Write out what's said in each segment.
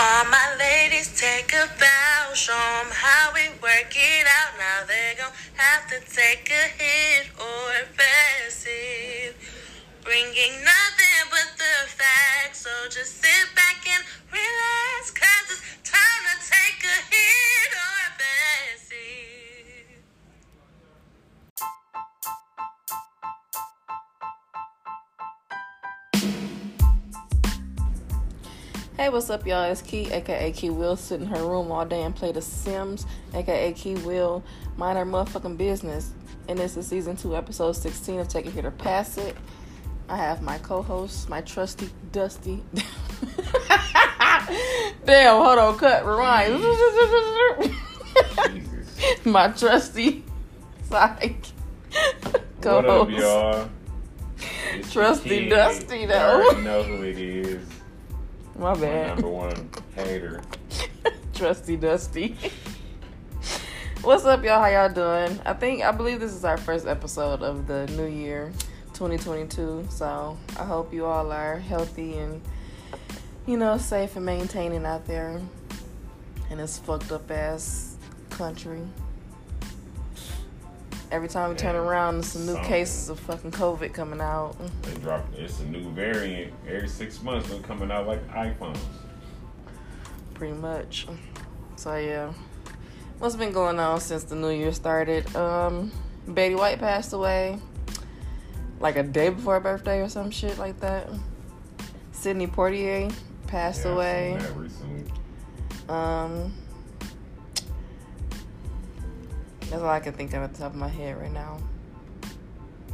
All my ladies take a bow, show them how we work it out. Now they gon' have to take a hit or a passive. Bringing nothing but the facts, so just sit back and relax, cause it's time to take a hit or a passive. Hey, what's up, y'all? It's Key, a.k.a. Key Will, sit in her room all day and play The Sims, a.k.a. Key Will, mind her motherfucking business. And this is Season 2, Episode 16 of Take It Here to Pass It. I have my co-host, my trusty Dusty. Damn, hold on, cut, rewind. My trusty psych co-host. What up, y'all? It's trusty Dusty, though. I already know who it is. My bad. My number one hater. Trusty Dusty. What's up, y'all? How y'all doing? I believe this is our first episode of the new year, 2022. So I hope you all are healthy and, you know, safe and maintaining out there in this fucked up ass country. Every time we turn around, there's some new cases of fucking COVID coming out. They drop, it's a new variant. Every 6 months, they're coming out like iPhones. Pretty much. So, yeah. What's been going on since the new year started? Betty White passed away. Like a day before her birthday or some shit like that. Sidney Poitier passed away. I've seen that recently. That's all I can think of at the top of my head right now.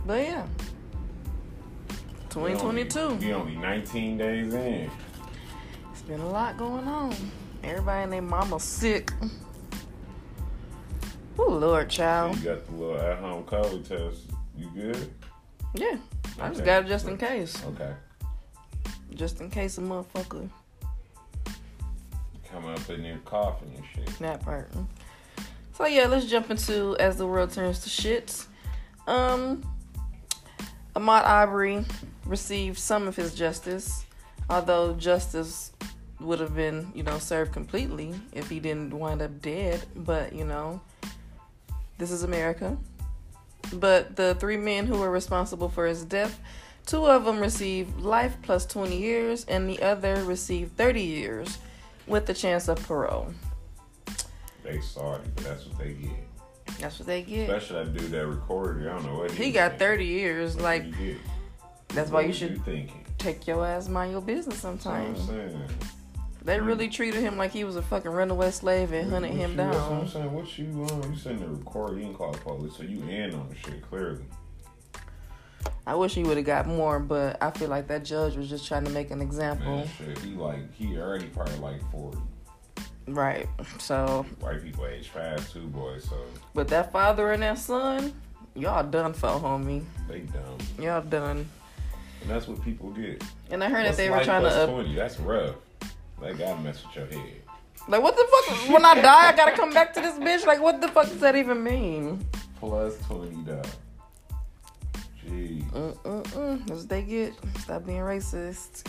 But yeah. 2022. We only 19 days in. It's been a lot going on. Everybody and their mama sick. Oh, Lord, child. You got the little at-home COVID test. You good? Yeah. Okay. I just got it just in case. Okay. Just in case a motherfucker come up in your coughing and shit. That part. So, yeah, let's jump into As the World Turns to Shit. Ahmaud Arbery received some of his justice, although justice would have been, you know, served completely if he didn't wind up dead. But, you know, this is America. But the three men who were responsible for his death, two of them received life plus 20 years, and the other received 30 years with the chance of parole. They sorry, but that's what they get. That's what they get. Especially that dude that recorded it. I don't know what he got thinking. 30 years. What like, you that's what why you should take your ass, mind your business sometimes. That's what I'm saying. They really treated him like he was a fucking runaway slave and hunted him down. That's what I'm saying. What you sitting there recording, you didn't call the police, so you in on the shit, clearly. I wish he would have got more, but I feel like that judge was just trying to make an example. Man, shit, he already probably like 40. Right, so. White people age fast too, boy, so. But that father and that son, y'all done for, homie. They done. Y'all done. And that's what people get. And I heard that they were trying to. 20, that's rough. Like, I mess with your head. Like, what the fuck? When I die, I gotta come back to this bitch? Like, what the fuck does that even mean? Plus 20, dog. Jeez. That's what they get. Stop being racist.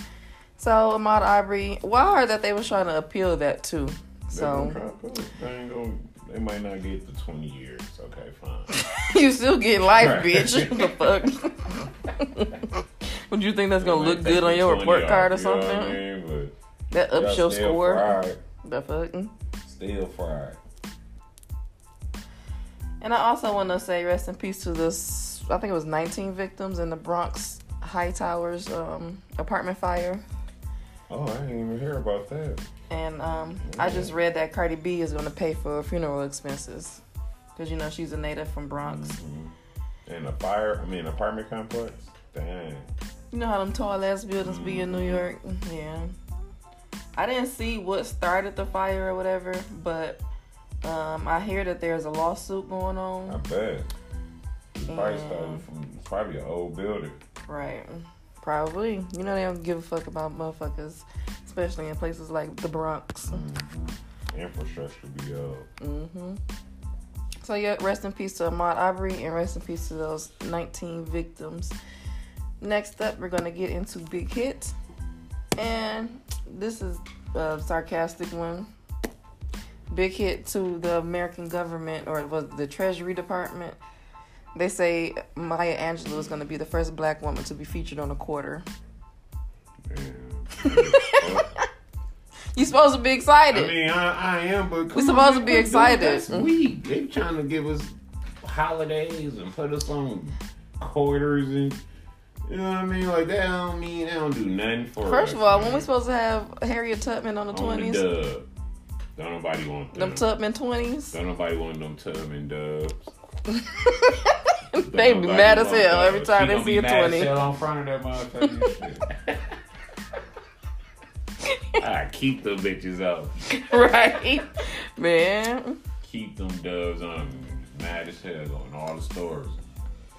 So, Ahmaud Arbery, I heard that they were trying to appeal that, too. They might not get the 20 years. Okay, fine. You still get life, right. Bitch. What the fuck? Would you think that's gonna look good on your report card or something? You know what I mean? That ups your score. Fried. The fucking still fried. And I also want to say rest in peace to this. I think it was 19 victims in the Bronx High Towers apartment fire. Oh, I didn't even hear about that. And I just read that Cardi B is going to pay for funeral expenses because you know she's a native from Bronx. Mm-hmm. And apartment complex. Dang. You know how them tall ass buildings be in New York. Yeah. I didn't see what started the fire or whatever, but I hear that there's a lawsuit going on. I bet. It probably started from probably an old building. Right. Probably. You know they don't give a fuck about motherfuckers, especially in places like the Bronx. Mm-hmm. Infrastructure be up. Mm-hmm. So, yeah, rest in peace to Ahmaud Arbery and rest in peace to those 19 victims. Next up, we're going to get into Big Hit. And this is sarcastic one. Big hit to the American government, or it was the Treasury Department. They say Maya Angelou is going to be the first black woman to be featured on a quarter. Man. You're supposed to be excited. I mean, I am, but... We're supposed to be excited. Sweet. They trying to give us holidays and put us on quarters and... You know what I mean? Like, that don't mean... They don't do nothing for us. First of all, man, when we supposed to have Harriet Tubman on the 20s... On the dub. Don't nobody want them. Them Tubman 20s? Don't nobody want them Tubman dubs. They be mad as hell every time they see a 20. She on front of that motherfucking shit. I keep them bitches out. Right, man. Keep them doves on me. Mad as hell going to all the stores.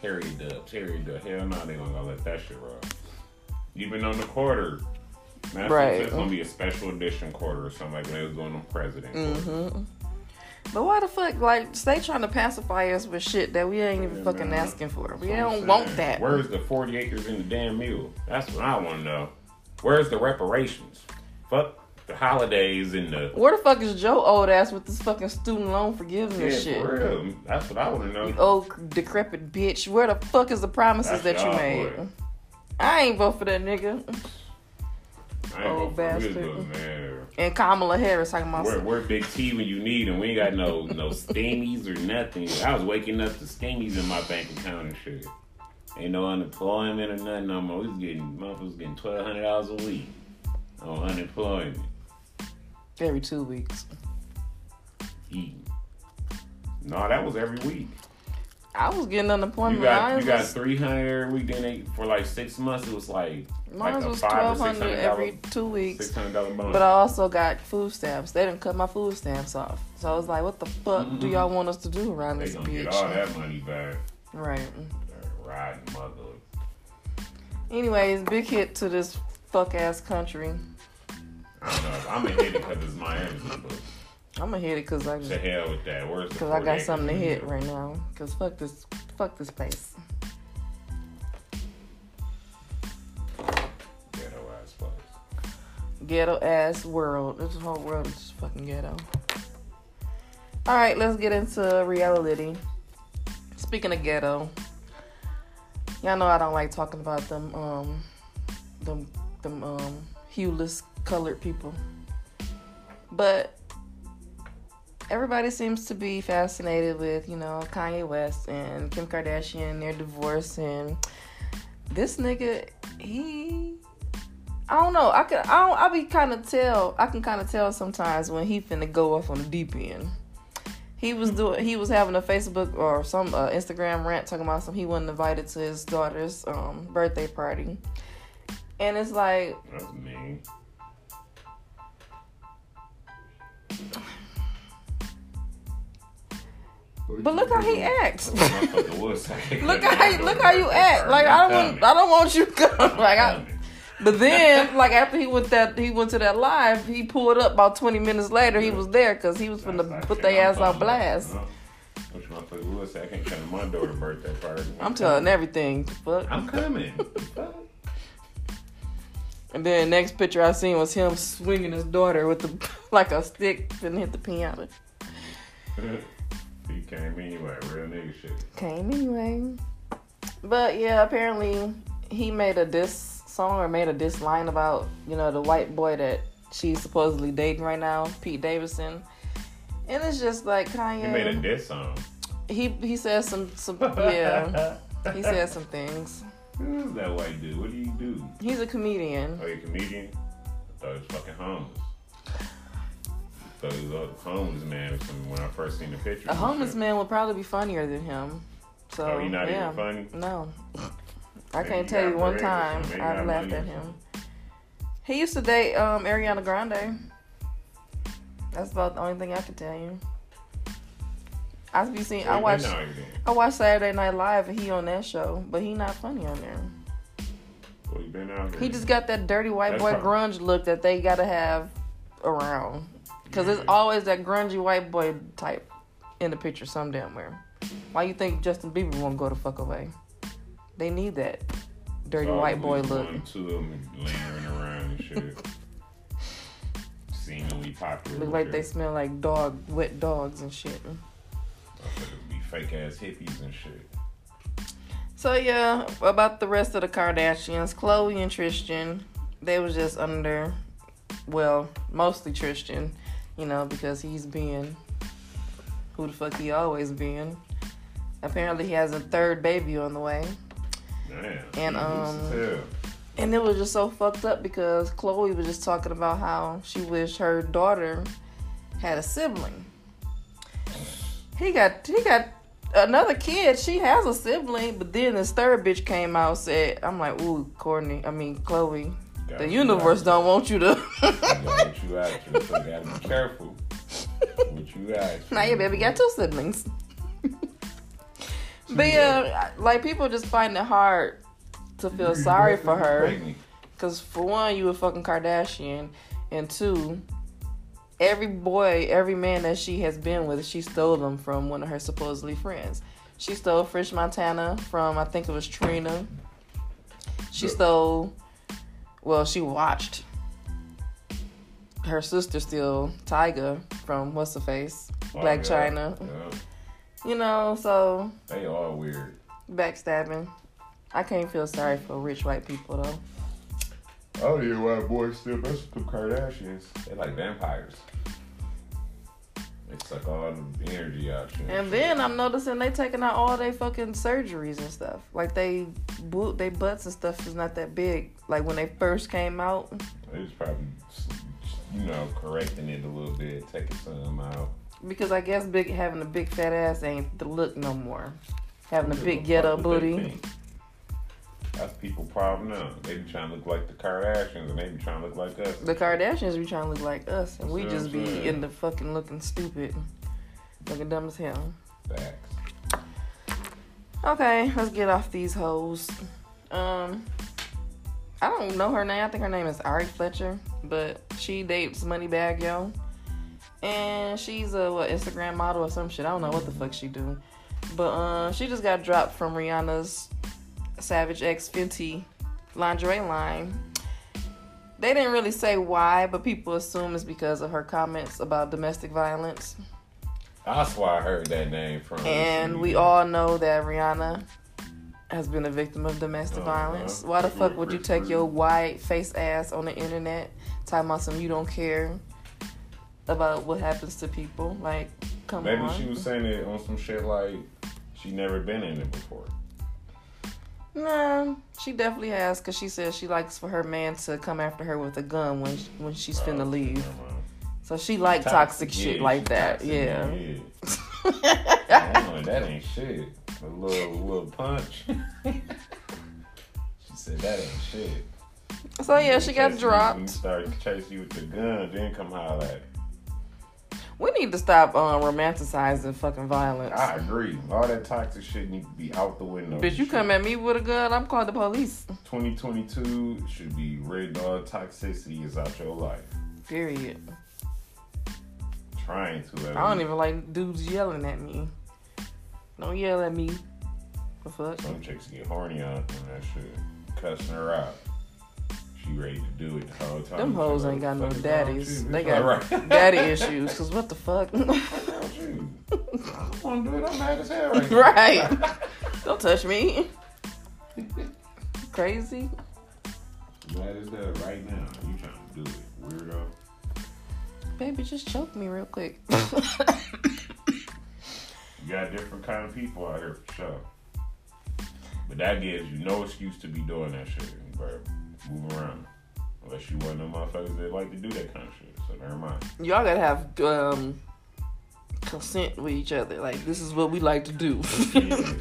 Harry dubs. Hell no, they ain't gonna let that shit roll. Even on the quarter. That's right. It's gonna be a special edition quarter or something like when they was doing them president. Mm-hmm. But why the fuck, like, they trying to pacify us with shit that we ain't even fucking asking for. We don't want that. Where's the 40 acres in the damn mule? That's what I want to know. Where's the reparations? Fuck the holidays and the... Where the fuck is Joe old ass with this fucking student loan forgiveness shit? For real. That's what I want to know. You old decrepit bitch. Where the fuck is the promises that you made? I ain't vote for that nigga. Old bastard. And Kamala Harris talking about we're Big T when you need him. We ain't got no stingies or nothing. I was waking up to stingies in my bank account and shit. Ain't no unemployment or nothing no more. We was getting $1,200 a week on unemployment. Every 2 weeks. No, that was every week. I was getting unemployment. You got $300 every week. Then for like 6 months, it was like mine was $1,200 every 2 weeks. $600 bonus. But I also got food stamps. They didn't cut my food stamps off, so I was like, "What the fuck do y'all want us to do around this bitch?" They gonna get all that money back, right? Riding mother. Anyways, big hit to this fuck ass country. I don't know. I'm gonna hit it because it's Miami, but. I'm gonna hit it because I just... To hell with that. Where's the... Because I got something to hit right now. Because fuck this place. Ghetto-ass place. Ghetto-ass world. This whole world is just fucking ghetto. Alright, let's get into reality. Speaking of ghetto. Y'all know I don't like talking about them hueless colored people. But... Everybody seems to be fascinated with, you know, Kanye West and Kim Kardashian, their divorce, and this nigga, I don't know. I can kind of tell sometimes when he finna go off on the deep end. He was having a Facebook or some Instagram rant talking about he wasn't invited to his daughter's birthday party. And it's like... That's me. But look how he acts. Look how you act. Like, I don't want you coming. Like, but then, like, after he went to that live, he pulled up about 20 minutes later. He was there because he was finna put their ass on blast. I can't come to my daughter's birthday party. I'm telling everything. Fuck. I'm coming. And then next picture I seen was him swinging his daughter with a stick and hit the piano. He came anyway, real nigga shit. Came anyway. But yeah, apparently he made a diss song or made a diss line about, you know, the white boy that she's supposedly dating right now, Pete Davidson. And it's just like Kanye. He made a diss song. He said some yeah. He said some things. Who is that white dude? What do you do? He's a comedian. Oh, you a comedian? I thought he was fucking homeless. So he was a homeless man when I first seen the picture. A homeless man would probably be funnier than him. So, oh, he's not even funny? No. I can't tell you one time I laughed at him. He used to date Ariana Grande. That's about the only thing I can tell you. I watched Saturday Night Live and he on that show, but he not funny on there. Well, he been out there. He just got that dirty white boy grunge look that they gotta have around. Because it's always that grungy white boy type in the picture some damn where. Why you think Justin Bieber won't go the fuck away? They need that dirty white boy look. One, two of them lingering around and shit. popular. Look like they smell like wet dogs and shit. Motherfuckers be fake ass hippies and shit. So yeah, about the rest of the Kardashians, Khloe and Tristan, they was just under, well, mostly Tristan, you know, because he's been who the fuck he always been. Apparently he has a third baby on the way. Damn. And it was just so fucked up because Khloe was just talking about how she wished her daughter had a sibling. He got another kid, she has a sibling, but then this third bitch came out and said, I'm like, ooh, Khloe, the universe don't want you to. Got you out here, so you gotta be careful. What you out here. Now your baby got two siblings. But yeah, like people just find it hard to feel sorry for her. Because for one, you a fucking Kardashian, and two, every man that she has been with, she stole them from one of her supposedly friends. She stole French Montana from, I think it was Trina. She watched her sister steal Tyga from what's-her-face, Black China. Yeah. You know, so... They are weird. Backstabbing. I can't feel sorry for rich white people, though. I don't hear why boys still mess with the Kardashians. They're like vampires. They suck all the energy out. And then I'm noticing they taking out all their fucking surgeries and stuff. Like they butts and stuff is not that big. Like when they first came out, they was probably, correcting it a little bit, taking some out. Because I guess having a big fat ass ain't the look no more. Having a big ghetto booty. That's people's problem now. They be trying to look like the Kardashians, and they be trying to look like us. The Kardashians be trying to look like us, and we just be in the fucking looking stupid, looking dumb as hell. Facts. Okay, let's get off these hoes. I don't know her name. I think her name is Ari Fletcher, but she dates Moneybagg Yo, and she's a Instagram model or some shit. I don't know what the fuck she do, but she just got dropped from Rihanna's Savage X Fenty lingerie line. They didn't really say why, but people assume it's because of her comments about domestic violence. That's where I heard that name from. And we all know that Rihanna has been a victim of domestic violence. Why the fuck would you take your white face ass on the internet talking about some you don't care about what happens to people? Like, come on. Maybe she was saying it on some shit like she never been in it before. Nah, she definitely has, because she says she likes for her man to come after her with a gun when she's finna leave. So she like toxic shit like that. Yeah. Damn, that ain't shit. A little punch. She said that ain't shit. So yeah, she got dropped. When you start chasing you with the gun, then come holler at it. We need to stop romanticizing fucking violence. I agree. All that toxic shit needs to be out the window. Bitch, you come at me with a gun, I'm calling the police. 2022 should be red dog. Toxicity is out your life. Period. Trying to. I don't even like dudes yelling at me. Don't yell at me. The fuck? Some chicks get horny on and that shit. Cussing her out. She ready to do it the whole time. Them hoes ain't got no daddies. They got daddy issues. Cause what the fuck? I don't want to do it. I'm mad as hell right now. Right. Don't touch me. Crazy. Mad as hell right now. You trying to do it, weirdo. Baby, just choke me real quick. You got different kind of people out here for sure. But that gives you no excuse to be doing that shit. You better move around. Unless you one of them motherfuckers that like to do that kind of shit. So never mind. Y'all gotta have consent with each other. Like, this is what we like to do. Yeah.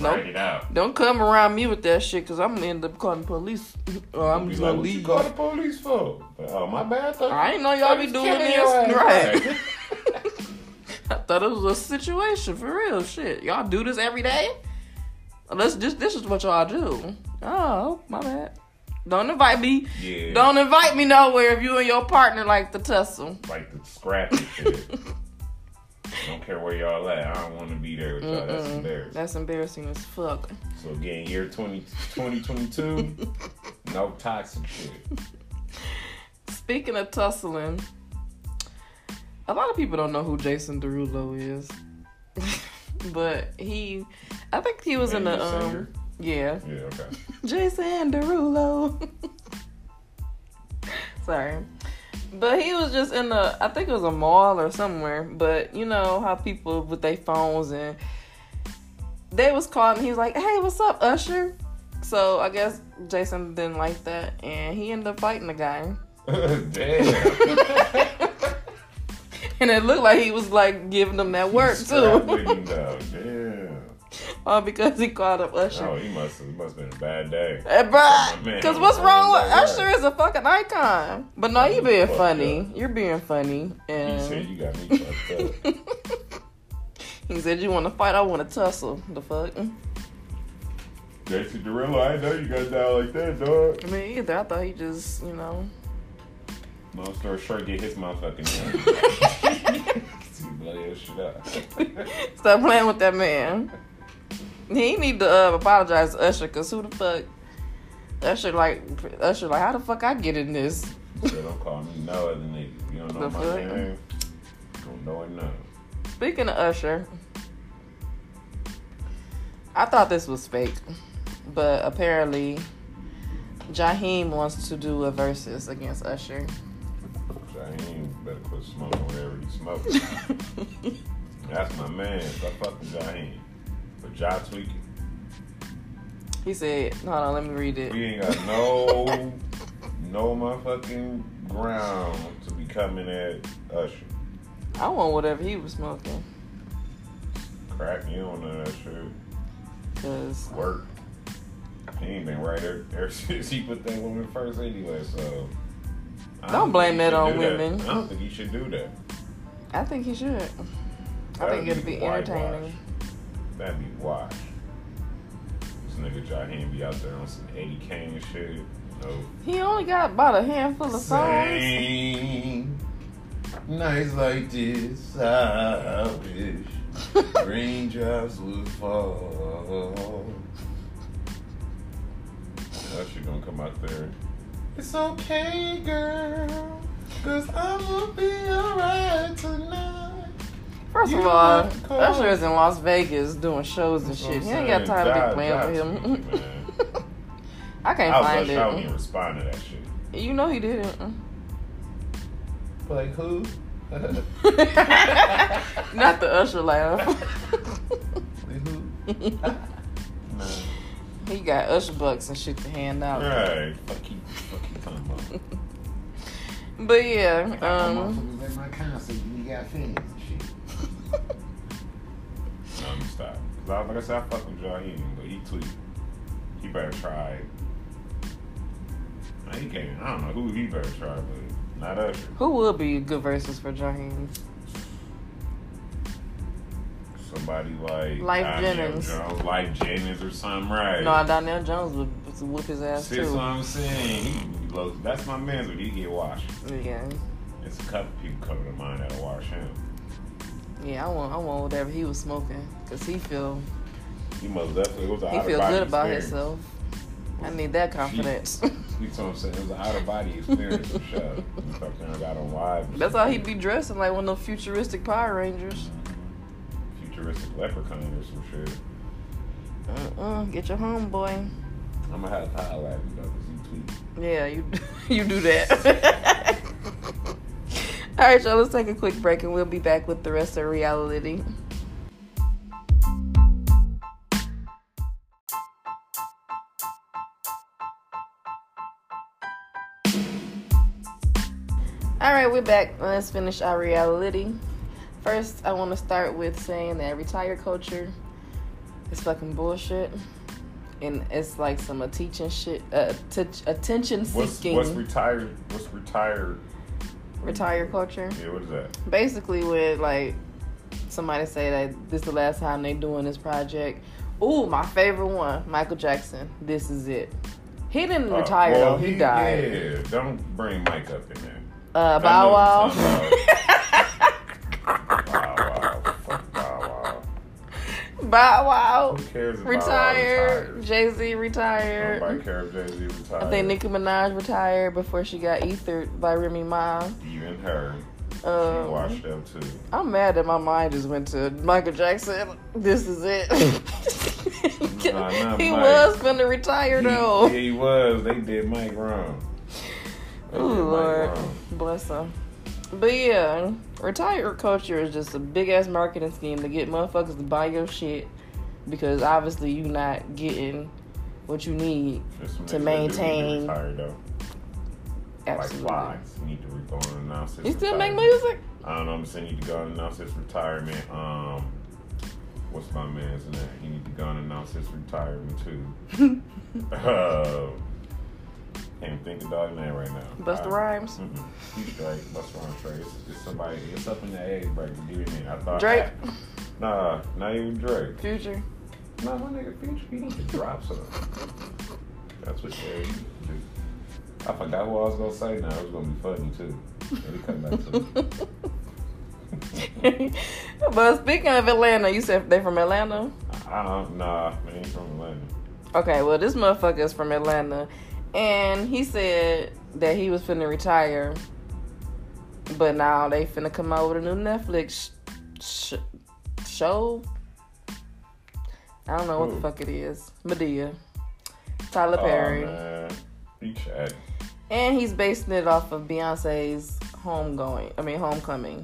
Write it out. Don't come around me with that shit, because I'm going to end up calling the police. Or I'm just going to leave. What you call the police for? Oh, my bad. I ain't know y'all be doing this. Right. I thought it was a situation, for real shit. Y'all do this every day? This is what y'all do. Oh, my bad. Don't invite me. Yeah. Don't invite me nowhere if you and your partner like the tussle. Like the scrappy shit. I don't care where y'all at. I don't want to be there with y'all. That's embarrassing. That's embarrassing as fuck. So again, year 2022, no toxic shit. Speaking of tussling, a lot of people don't know who Jason Derulo is. But I think he was in the yeah. Yeah, okay. Jason Derulo. Sorry. But he was just in the, I think it was a mall or somewhere, but you know how people with their phones, and they was calling, he was like, hey, what's up, Usher? So I guess Jason didn't like that, and he ended up fighting the guy. Damn. And it looked like he was like giving them that work too. Damn. All because he called up Usher. Oh, he must have been a bad day. Because what's wrong with Usher is a fucking icon. But no, you being funny. You're being funny. And you said you got me fucked up. He said, you want to fight? I want to tussle. The fuck? Jason Derulo, I didn't know you got down like that, dog. I mean, either. I thought he just, you know. Long story short, get his motherfucking gun. Bloody ass shit up. Stop playing with that man. He need to apologize to Usher, cause who the fuck Usher like how the fuck I get in this? Girl, don't call me no other nigga. You don't know my name. Don't know enough. Speaking of Usher, I thought this was fake, but apparently Jaheim wants to do a versus against Usher. Jaheim better quit smoking whatever he smokes. That's my man. So fuck with Jaheim. But Ja tweaking. He said, hold on, let me read it. We ain't got no motherfucking ground to be coming at Usher. I want whatever he was smoking. Crack, you don't know that shit. Cause work. He ain't been right ever since he put that woman first anyway, so. Don't blame that on women. I don't think he should do that. I think he should. I think it'd be entertaining. That'd be washed. This nigga Jaheim be out there on some Eddie Kane and shit. Nope. He only got about a handful of songs. Sing nights like this, I wish raindrops would fall. That shit gonna come out there. It's okay, girl, cause I'm gonna be alright tonight. First of all, Usher is in Las Vegas doing shows and shit. He ain't got time to be playing with him. I can't find it. I don't even respond to that shit. You know he didn't. Like who? Not the Usher laugh. Like who? He got Usher bucks and shit to hand out. Right. Fuck you talking about. But yeah. At my concert, you got fans. Stop. Cause like I said, I fuck with Jaheim, but he tweeted. He better try it. He can't. I don't know who he better try, but not Usher. Who would be good verses for Jaheim? Somebody like Life Jennings. Life Jennings or something, right? No, Donnell Jones would whoop his ass too. That's what I'm saying. That's my man, but he get washed. Yeah. It's a couple people coming to mind that'll wash him. Yeah, I want whatever he was smoking, cause he must definitely was an out of body. He feels good about himself. I need that confidence. You know what I'm saying? It was an out of body experience for sure. I got on live. That's how he be dressing, like one of those futuristic Power Rangers, futuristic leprechaun or some shit. Get your homeboy. I'm gonna have to highlight you though, cause you tweet. Yeah, you do that. All right, y'all, let's take a quick break, and we'll be back with the rest of reality. All right, we're back. Let's finish our reality. First, I want to start with saying that retire culture is fucking bullshit. And it's like some attention seeking. What's retired? Retire culture. Yeah, what is that? Basically, with like somebody say that this is the last time they doing this project. Ooh, my favorite one, Michael Jackson. This is it. He didn't retire though. Well, he died. Yeah, don't bring Mike up in there. Bow Wow. Bow Wow. Fuck Bow Wow. Bow Wow. Who cares? Retired. Jay-Z retired. Nobody cares if Jay-Z retired. I think Nicki Minaj retired before she got ethered by Remy Ma. Even her. You watched them too. I'm mad that my mind just went to Michael Jackson. This is it. He was finna retire though. Yeah, he was. They did Mike wrong. Oh Lord, bless him. But yeah, retired culture is just a big ass marketing scheme to get motherfuckers to buy your shit because obviously you not getting what you need to maintain. Retired, absolutely. Like Fox, you need to go and announce his. You still make music? I don't know. I'm saying you need to go and announce his retirement. What's my man's name? He need to go and announce his retirement too. Can't think of dog name right now. Busta Rhymes. Mm-hmm. He's straight. Busta Rhymes straight. It's somebody. It's up in the age break. Give it in. I thought Drake. Nah, not even Drake. Future. Nah, my nigga Future. He need to drop something. That's what they need to do. I forgot who I was gonna say now. It was gonna be funny too. It'll come back to me. But speaking of Atlanta, you said they from Atlanta? Nah, they ain't from Atlanta. Okay, well this motherfucker is from Atlanta. And he said that he was finna retire, but now they finna come out with a new Netflix show. I don't know what the fuck it is. Madea. Tyler Perry. Man. And he's basing it off of Beyonce's Homecoming.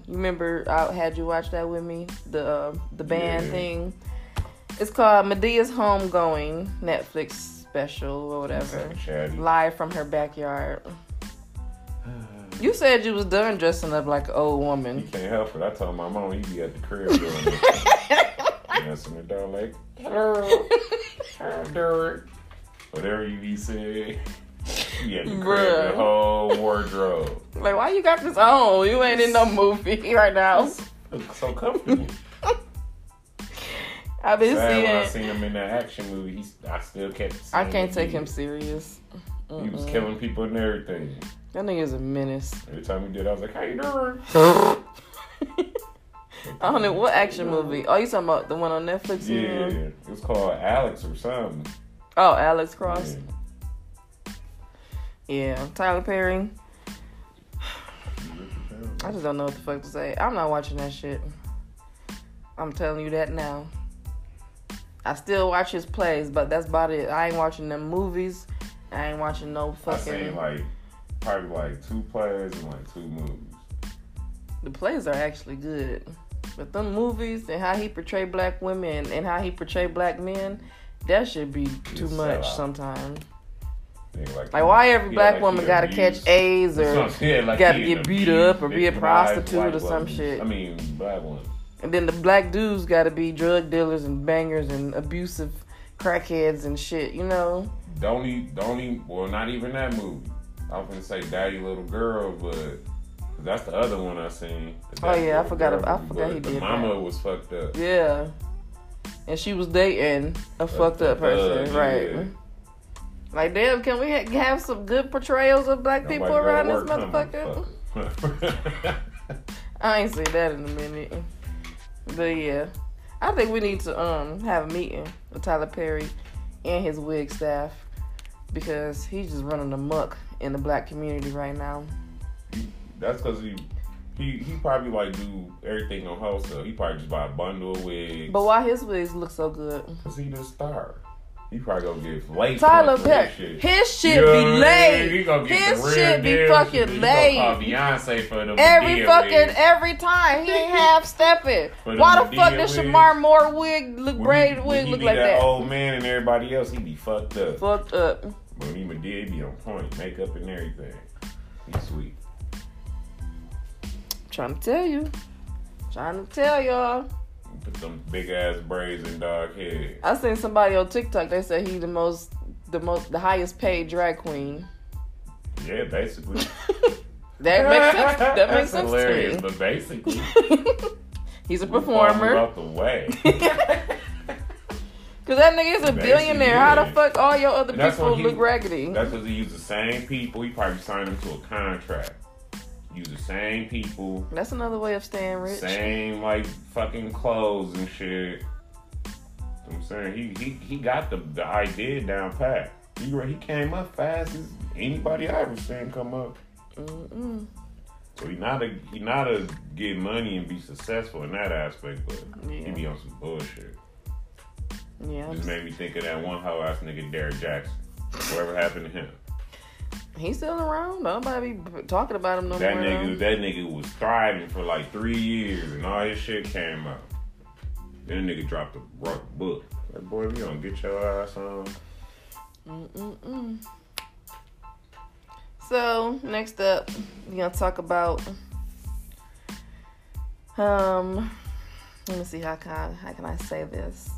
You remember I had you watch that with me? The band thing. It's called Medea's Homegoing, Netflix special or whatever. Live from her backyard. You said you was done dressing up like an old woman. You can't help it. I told my mom he'd be at the crib doing it. Dancing it down like, Derek. Whatever you be saying. Yeah, the whole wardrobe. Like, why you got this on? You ain't in no movie right now. It's so comfortable. I've been seeing. When I seen him in that action movie, I still kept. I can't take him serious. Mm-mm. He was killing people and everything. That nigga's a menace. Every time he did, I was like, "How you doing?" I don't know what action movie. Oh, you talking about the one on Netflix? Yeah, it was called Alex or something. Oh, Alex Cross. Yeah. Yeah, Tyler Perry. I just don't know what the fuck to say. I'm not watching that shit. I'm telling you that now. I still watch his plays, but that's about it. I ain't watching them movies. I ain't watching no fucking. I seen probably 2 plays and 2 movies. The plays are actually good, but them movies and how he portray black women and how he portray black men, that should be too much sometimes. Like why every black woman gotta catch AIDS or gotta get beat up or be a prostitute or some shit? I mean, black woman. And then the black dudes gotta be drug dealers and bangers and abusive crackheads and shit, you know? Well, not even that movie. I was gonna say Daddy Little Girl, but that's the other one I seen. Oh yeah, I forgot he did that. The mama was fucked up. Yeah. And she was dating a fucked up person, right? Like, damn, can we have some good portrayals of black people around this motherfucker? I ain't seen that in a minute. But, yeah. I think we need to have a meeting with Tyler Perry and his wig staff because he's just running amok in the black community right now. That's because he probably, do everything on wholesale. He probably just buy a bundle of wigs. But why his wigs look so good? Because he's the star. He probably gonna get late. Tyler Perry, his shit be late. His shit be fucking late. Beyonce for them every time he ain't half stepping. Why the fuck does Shamar Moore braided wig look like that? Old man and everybody else, he be fucked up. But when he Madea, be on point, makeup and everything. He's sweet. Trying to tell y'all. Put them big ass braids and dog head. I seen somebody on TikTok. They said he the highest paid drag queen. Yeah, basically. That makes sense. Hilarious, to me. But basically, he's a performer. About the way. Cause that nigga is a billionaire. How the fuck all your other people look raggedy? That's because he used the same people. He probably signed them to a contract. Use the same people. That's another way of staying rich. Same fucking clothes and shit. You know what I'm saying, he got the idea down pat. He came up fast as anybody I ever seen come up. Mm-mm. So he not a get money and be successful in that aspect, but he be on some bullshit. Yeah. Just made me think of that one hoe ass nigga Derrick Jackson. Whatever happened to him? He's still around. Nobody be talking about him no more. That nigga was thriving for like 3 years, and all his shit came out. Then the nigga dropped a rock book. Like, boy, if you don't get your ass on. So next up, we're gonna talk about. Let me see how can I say this.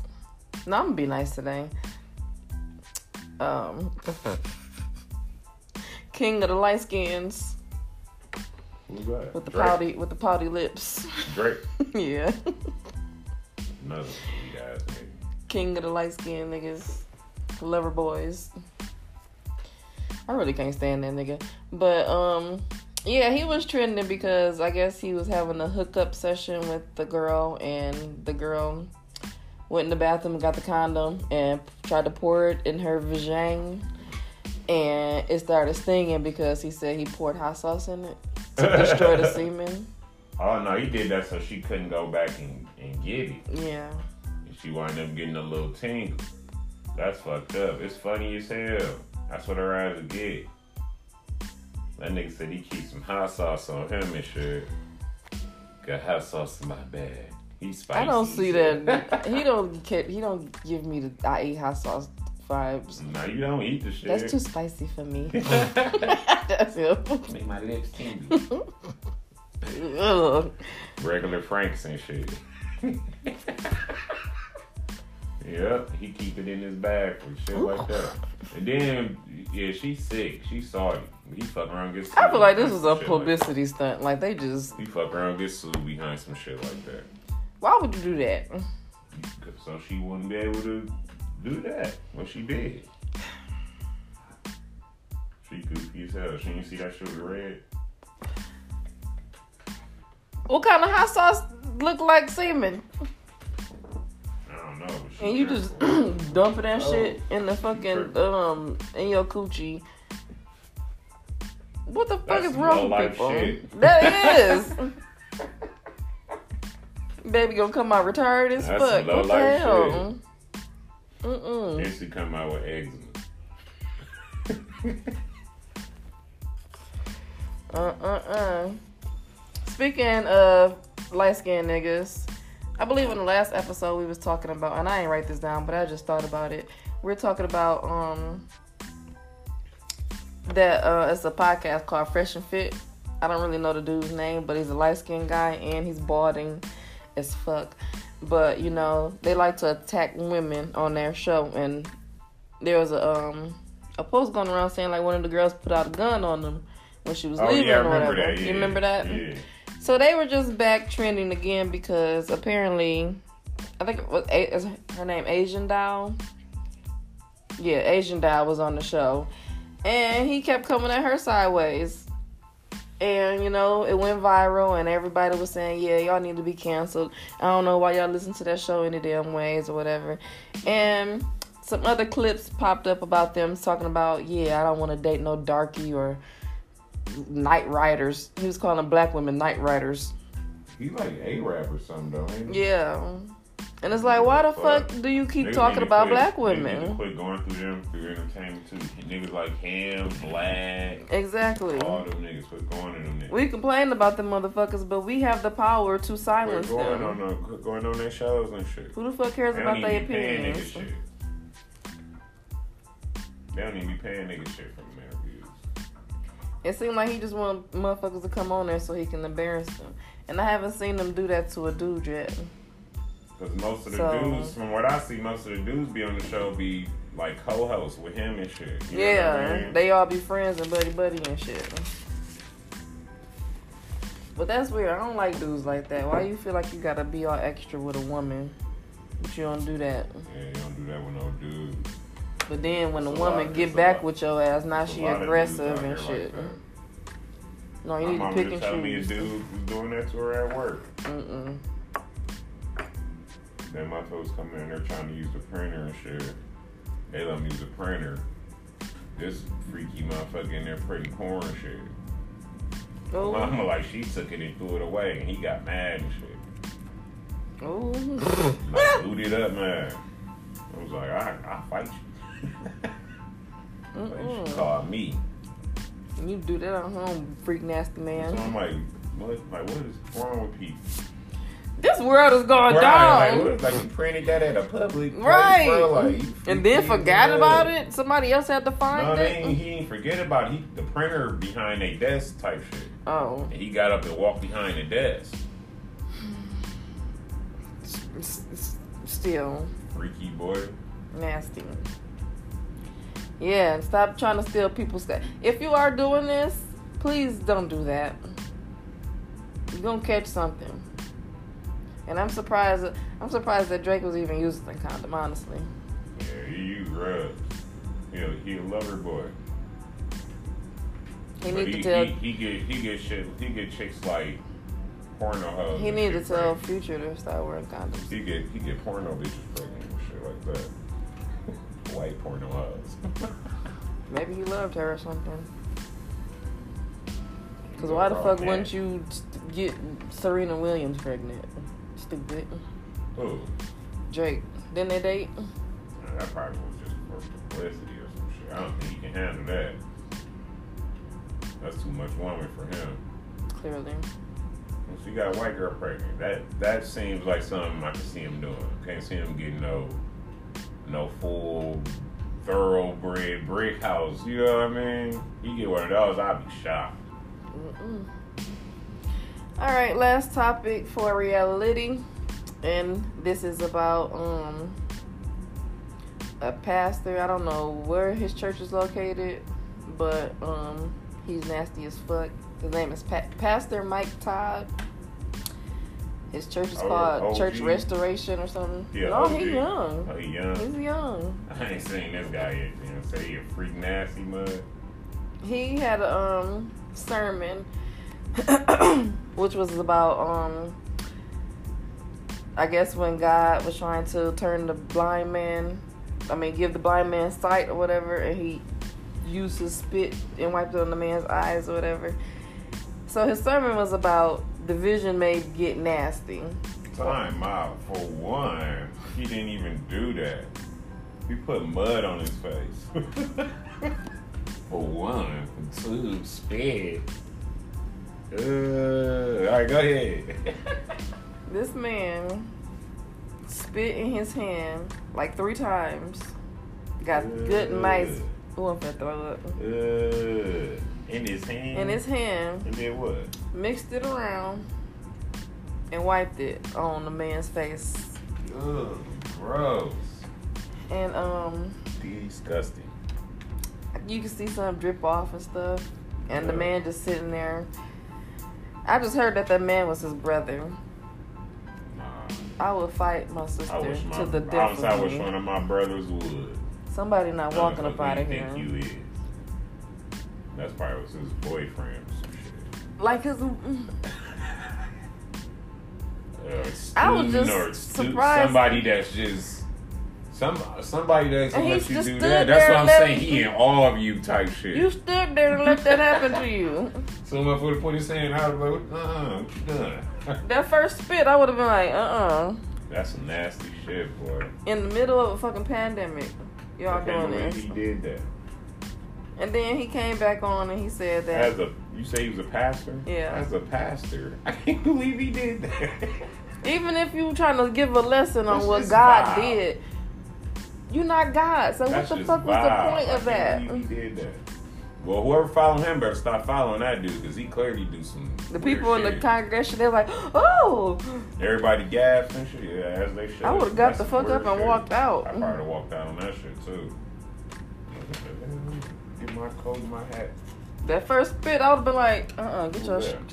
No, I'm gonna be nice today. King of the light skins. Who's that? With the Drake. pouty lips. Drake. Yeah. Another one, you guys. King of the light skin niggas, lover boys. I really can't stand that nigga, but yeah, he was trending because I guess he was having a hookup session with the girl, and the girl went in the bathroom and got the condom and tried to pour it in her vagina, and it started stinging because he said he poured hot sauce in it to destroy the semen. Oh no, he did that so she couldn't go back and get it. Yeah, and she wound up getting a little tingle. That's fucked up. It's funny as hell. That's what her eyes would get. That nigga said he keeps some hot sauce on him and shit. Got hot sauce in my bag. He's spicy. I don't see that. He don't give me the I eat hot sauce vibes. No, you don't eat the shit. That's too spicy for me. That's him. Make my lips tingle. Regular Franks and shit. Yep, he keep it in his bag for shit like that. And then, yeah, she's sick. She salty. He fuck around and get sued. I feel like this was a publicity stunt. Like, they just... He fuck around and get sued behind some shit like that. Why would you do that? So she wouldn't be able to do that when she did. She goofy as hell. She didn't see that shit with red. What kind of hot sauce look like semen? No, and you just dumping that shit in the fucking in your coochie. What the fuck is wrong with people? Shit. That is. Baby gonna come out retarded as fuck. What the hell? Shit. Then she come out with eczema. Speaking of light skinned niggas. I believe in the last episode we was talking about, and I ain't write this down, but I just thought about it. We're talking about that it's a podcast called Fresh and Fit. I don't really know the dude's name, but he's a light-skinned guy, and he's balding as fuck. But, you know, they like to attack women on their show, and there was a post going around saying, like, one of the girls put out a gun on them when she was leaving or whatever. That, yeah. You remember that? Yeah. So they were just back trending again because apparently, I think it was her name, Asian Doll. Yeah, Asian Doll was on the show. And he kept coming at her sideways. And, you know, it went viral and everybody was saying, yeah, y'all need to be canceled. I don't know why y'all listen to that show any damn ways or whatever. And some other clips popped up about them talking about, yeah, I don't want to date no darky or... Night Riders. He was calling black women Night Riders. He like A-Rap or something though, ain't he? Yeah. And it's like, why the fuck do you keep talking about black women? Niggas quit going through them through entertainment too. Niggas like him, Black. Exactly. All them niggas quit going to them niggas. We complain about them motherfuckers, but we have the power to silence them. Going on their shows and shit. Who the fuck cares about their opinions? Nigga shit. They don't even be paying nigga shit for them. It seemed like he just wanted motherfuckers to come on there so he can embarrass them. And I haven't seen them do that to a dude yet. Because most of the dudes, from what I see, most of the dudes be on the show be like co-hosts with him and shit. Yeah, I mean? They all be friends and buddy-buddy and shit. But that's weird. I don't like dudes like that. Why you feel like you gotta be all extra with a woman? But you don't do that. Yeah, you don't do that with no dude. But then when the woman get back with your ass, now she aggressive and shit. Like no, you need to pick and choose. My mama me a dude was doing that to her at work. Then my folks come in, they're trying to use the printer and shit. They let me use the printer. This freaky motherfucker in there printing porn and shit. Ooh. My mama, like, she took it and threw it away, and he got mad and shit. Oh. Like, booted up, man. I was like, I'll fight you. Like, she called me. You do that at home, freak nasty man. So I'm like, what is wrong with people? This world is going down. Like you printed that at a public place, right? Bro, like, and then forgot about it. Somebody else had to find it. No, he ain't forget about it. The printer behind a desk type shit. Oh. And he got up and walked behind the desk. Still. Freaky boy. Nasty. Yeah, and stop trying to steal people's stuff. If you are doing this, please don't do that. You're gonna catch something. And I'm surprised that Drake was even using the condom, honestly. Yeah, he used rubs. He a lover boy. He get chicks like porno hoes. He need to tell Future to start wearing condoms. He get porno bitches pregnant and shit like that. White porno hoes. Maybe he loved her or something. Cause why the fuck wouldn't you get Serena Williams pregnant? Stupid. Who? Drake. Didn't they date? That probably was just for publicity or some shit. I don't think he can handle that. That's too much woman for him. Clearly. Once you got a white girl pregnant, that seems like something I can see him doing. Can't see him getting no full thoroughbred brick house. You know what I mean? You get one of those, I'd be shocked. Mm-mm. All right, last topic for reality, and this is about a pastor. I don't know where his church is located, but he's nasty as fuck. His name is Pastor Mike Todd. His church is called Church Restoration or something. Yeah, no, he's young. Oh, he young. He's young. I ain't seen this guy yet. You know, say he a freak nasty mud. He had a sermon. Which was about, I guess when God was trying to give the blind man sight or whatever, and he used his spit and wiped it on the man's eyes or whatever. So his sermon was about the vision may get nasty. Time out. For one, he didn't even do that. He put mud on his face. For one, for two, spit. Alright, go ahead. This man spit in his hand like 3 times. Got good mice. Oh, I'm gonna throw up. In his hand. And then what? Mixed it around and wiped it on the man's face. Ugh, gross. And disgusting. You can see some drip off and stuff. And the man just sitting there. I just heard that man was his brother. I would fight my sister to the death. I wish one of my brothers would. Somebody not walking up out of here. You is. That's probably was his boyfriend or some shit. Like his. I was just surprised. Somebody that's gonna let you do that. That's what I'm saying. He in awe of you type shit. You stood there and let that happen to you. So if I would have put his hand out, I would have been like, what you done? That first spit, I would have been like, That's some nasty shit, boy. In the middle of a fucking pandemic, y'all doing this. He did that. And then he came back on and he said that. You say he was a pastor? Yeah. As a pastor, I can't believe he did that. Even if you were trying to give a lesson on what God did. You're not God, so that's what the fuck was the point of that? He did that. Well, whoever followed him better stop following that dude, because he clearly do some. The people in the congregation, they're like, oh. Everybody gasped and shit. Yeah, as they should. I would have got the fuck up and walked out. I probably would have walked out on that shit too. Get my coat and my hat. That first spit, I would have been like, get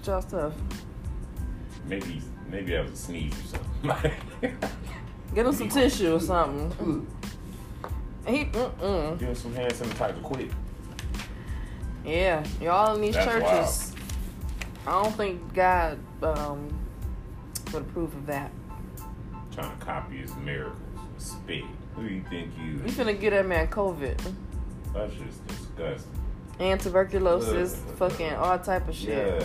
y'all stuff. Maybe that was a sneeze or something. Get him some tissue or something. Give him some hand sanitizer quick. Yeah, y'all in these churches. Wild. I don't think God would approve of that. Trying to copy his miracles and spit. Who do you think you finna get that man COVID? That's just disgusting. And tuberculosis, fucking all type of shit.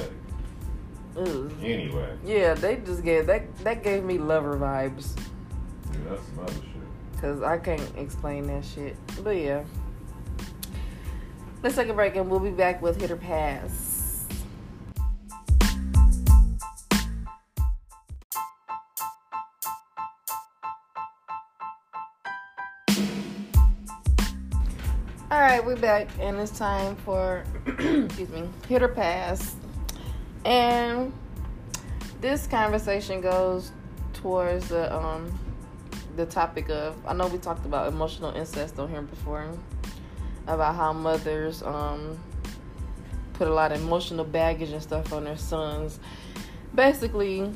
Yeah. Ew. Anyway. Yeah, they just gave that gave me lover vibes. Yeah, that's another shit. Cause I can't explain that shit. But yeah. Let's take a break and we'll be back with Hit or Pass. Alright, we're back, and it's time for Hit or Pass. And this conversation goes towards the topic of, I know we talked about emotional incest on here before, about how mothers put a lot of emotional baggage and stuff on their sons, basically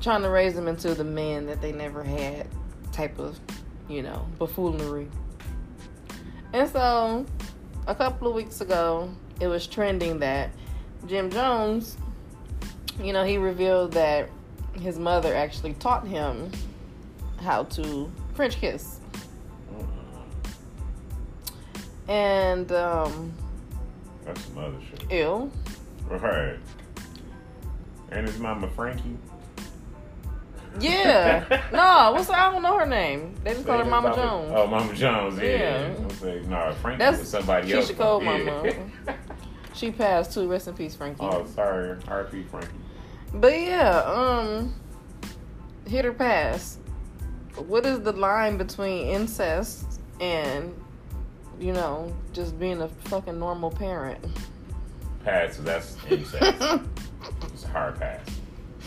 trying to raise them into the man that they never had type of, you know, buffoonery. And so, a couple of weeks ago, it was trending that Jim Jones, you know, he revealed that his mother actually taught him how to French kiss. And, that's some other shit. Ew. Right. And his mama Frankie. Yeah. No, what's I don't know her name. They just call her Mama Jones. Oh, Mama Jones, yeah. I'm saying, nah, Frankie was somebody else. She called Mama. She passed too. Rest in peace, Frankie. Oh, sorry. R.I.P. Frankie. But yeah, hit or pass. What is the line between incest and, you know, just being a fucking normal parent? Pass, so that's incest. It's a hard pass.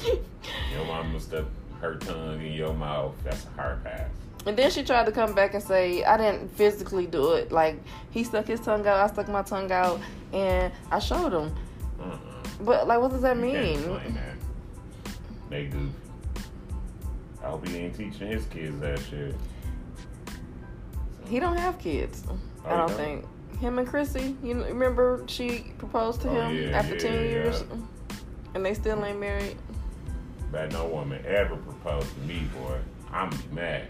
Your mama stuck her tongue in your mouth. That's a hard pass. And then she tried to come back and say, I didn't physically do it. Like, he stuck his tongue out, I stuck my tongue out, and I showed him. Uh-uh. But, like, what does that mean? Can't explain that. They do. I hope he ain't teaching his kids that shit. So. He don't have kids. I don't think. Him and Chrissy, you remember she proposed to him after 10 years? And they still ain't married. That no woman ever proposed to me, boy. I'm gonna be mad.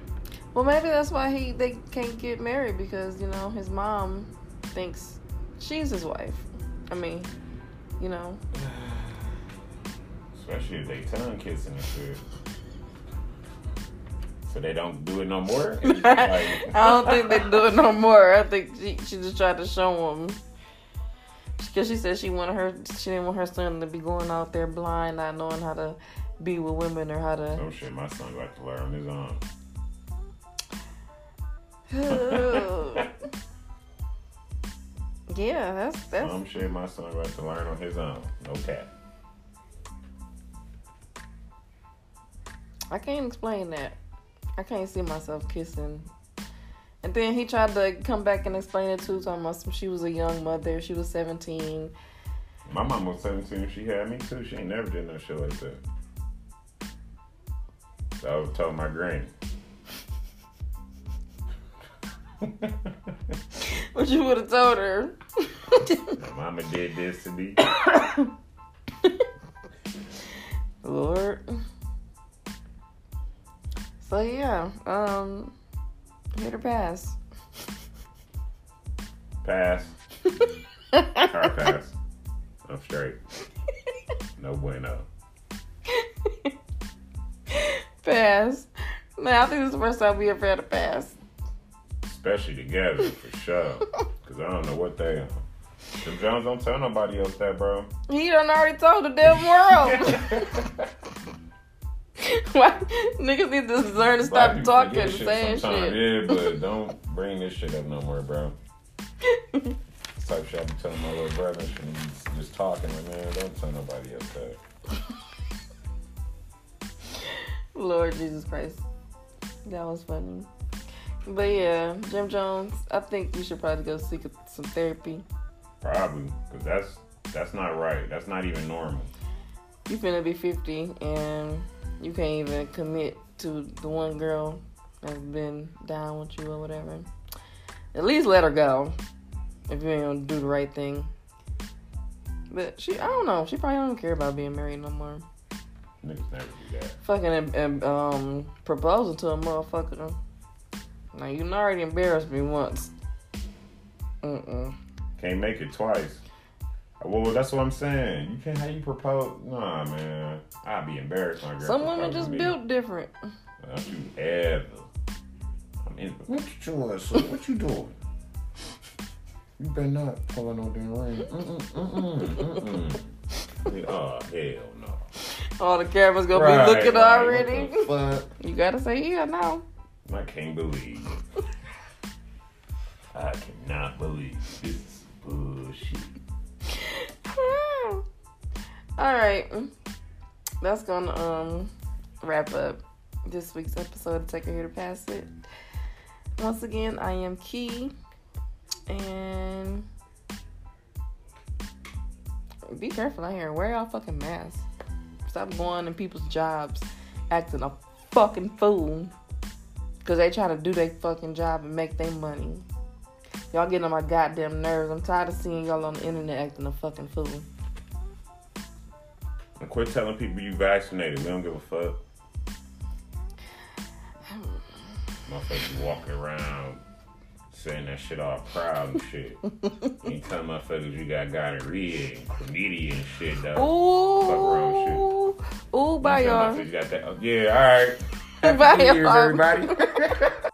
Well, maybe that's why they can't get married, because, you know, his mom thinks she's his wife. I mean, you know. Especially if they tongue kissing and shit. So they don't do it no more? Like, I don't think they do it no more. I think she just tried to show him. Because she said she didn't want her son to be going out there blind, not knowing how to be with women or how to. Oh shit, my son got to learn on his own. Yeah, that's. Some shit my son got to learn on his own. No cap. I can't explain that. I can't see myself kissing. And then he tried to come back and explain it too, talking about she was a young mother. She was 17. My mom was 17. She had me too. She ain't never did no shit like that. I was told my granny. What you would have told her? My mama did this to me. Lord. So yeah, hit or pass. Pass. Hard pass. I'm straight. No bueno. Pass. Man, I think this is the first time we ever had a pass. Especially together, for sure. Because I don't know what they are. Jim Jones don't tell nobody else that, bro. He done already told the damn world. Why? Niggas need to learn to stop talking and saying shit. Yeah, but don't bring this shit up no more, bro. This type of shit I be telling my little brother. She's just talking, like, man, don't tell nobody else that. Lord Jesus Christ. That was funny. But yeah, Jim Jones, I think you should probably go seek some therapy. Probably, because that's not right. That's not even normal. You finna be 50 and you can't even commit to the one girl that's been down with you or whatever. At least let her go if you ain't gonna do the right thing. But I don't know. She probably don't care about being married no more. Niggas never do that. Fucking proposing to a motherfucker. Now, you already embarrassed me once. Can't make it twice. Well, that's what I'm saying. You can't, how you propose? Nah, man. I'd be embarrassed. My girl. Some women just built different. Don't you ever. I'm in. What you doing, sir? What you doing? You better not pulling on the ring. Oh, hell no. All the cameras gonna be looking already. What the fuck? You gotta say yeah now. I can't believe. I cannot believe this is bullshit. All right, that's gonna wrap up this week's episode of Take It Here to Pass It. Once again, I am Key, and be careful out here. Wear y'all fucking masks. Stop going in people's jobs acting a fucking fool because they trying to do their fucking job and make their money. Y'all getting on my goddamn nerves. I'm tired of seeing y'all on the internet acting a fucking fool. And quit telling people you vaccinated. We don't give a fuck. Motherfuckers walking around saying that shit all proud and shit. You tell motherfuckers you got gonorrhea and chlamydia and shit, though. Ooh. Fuck around shit. Ooh, bye, y'all. Got that. Yeah, all right. Happy New Year's, everybody.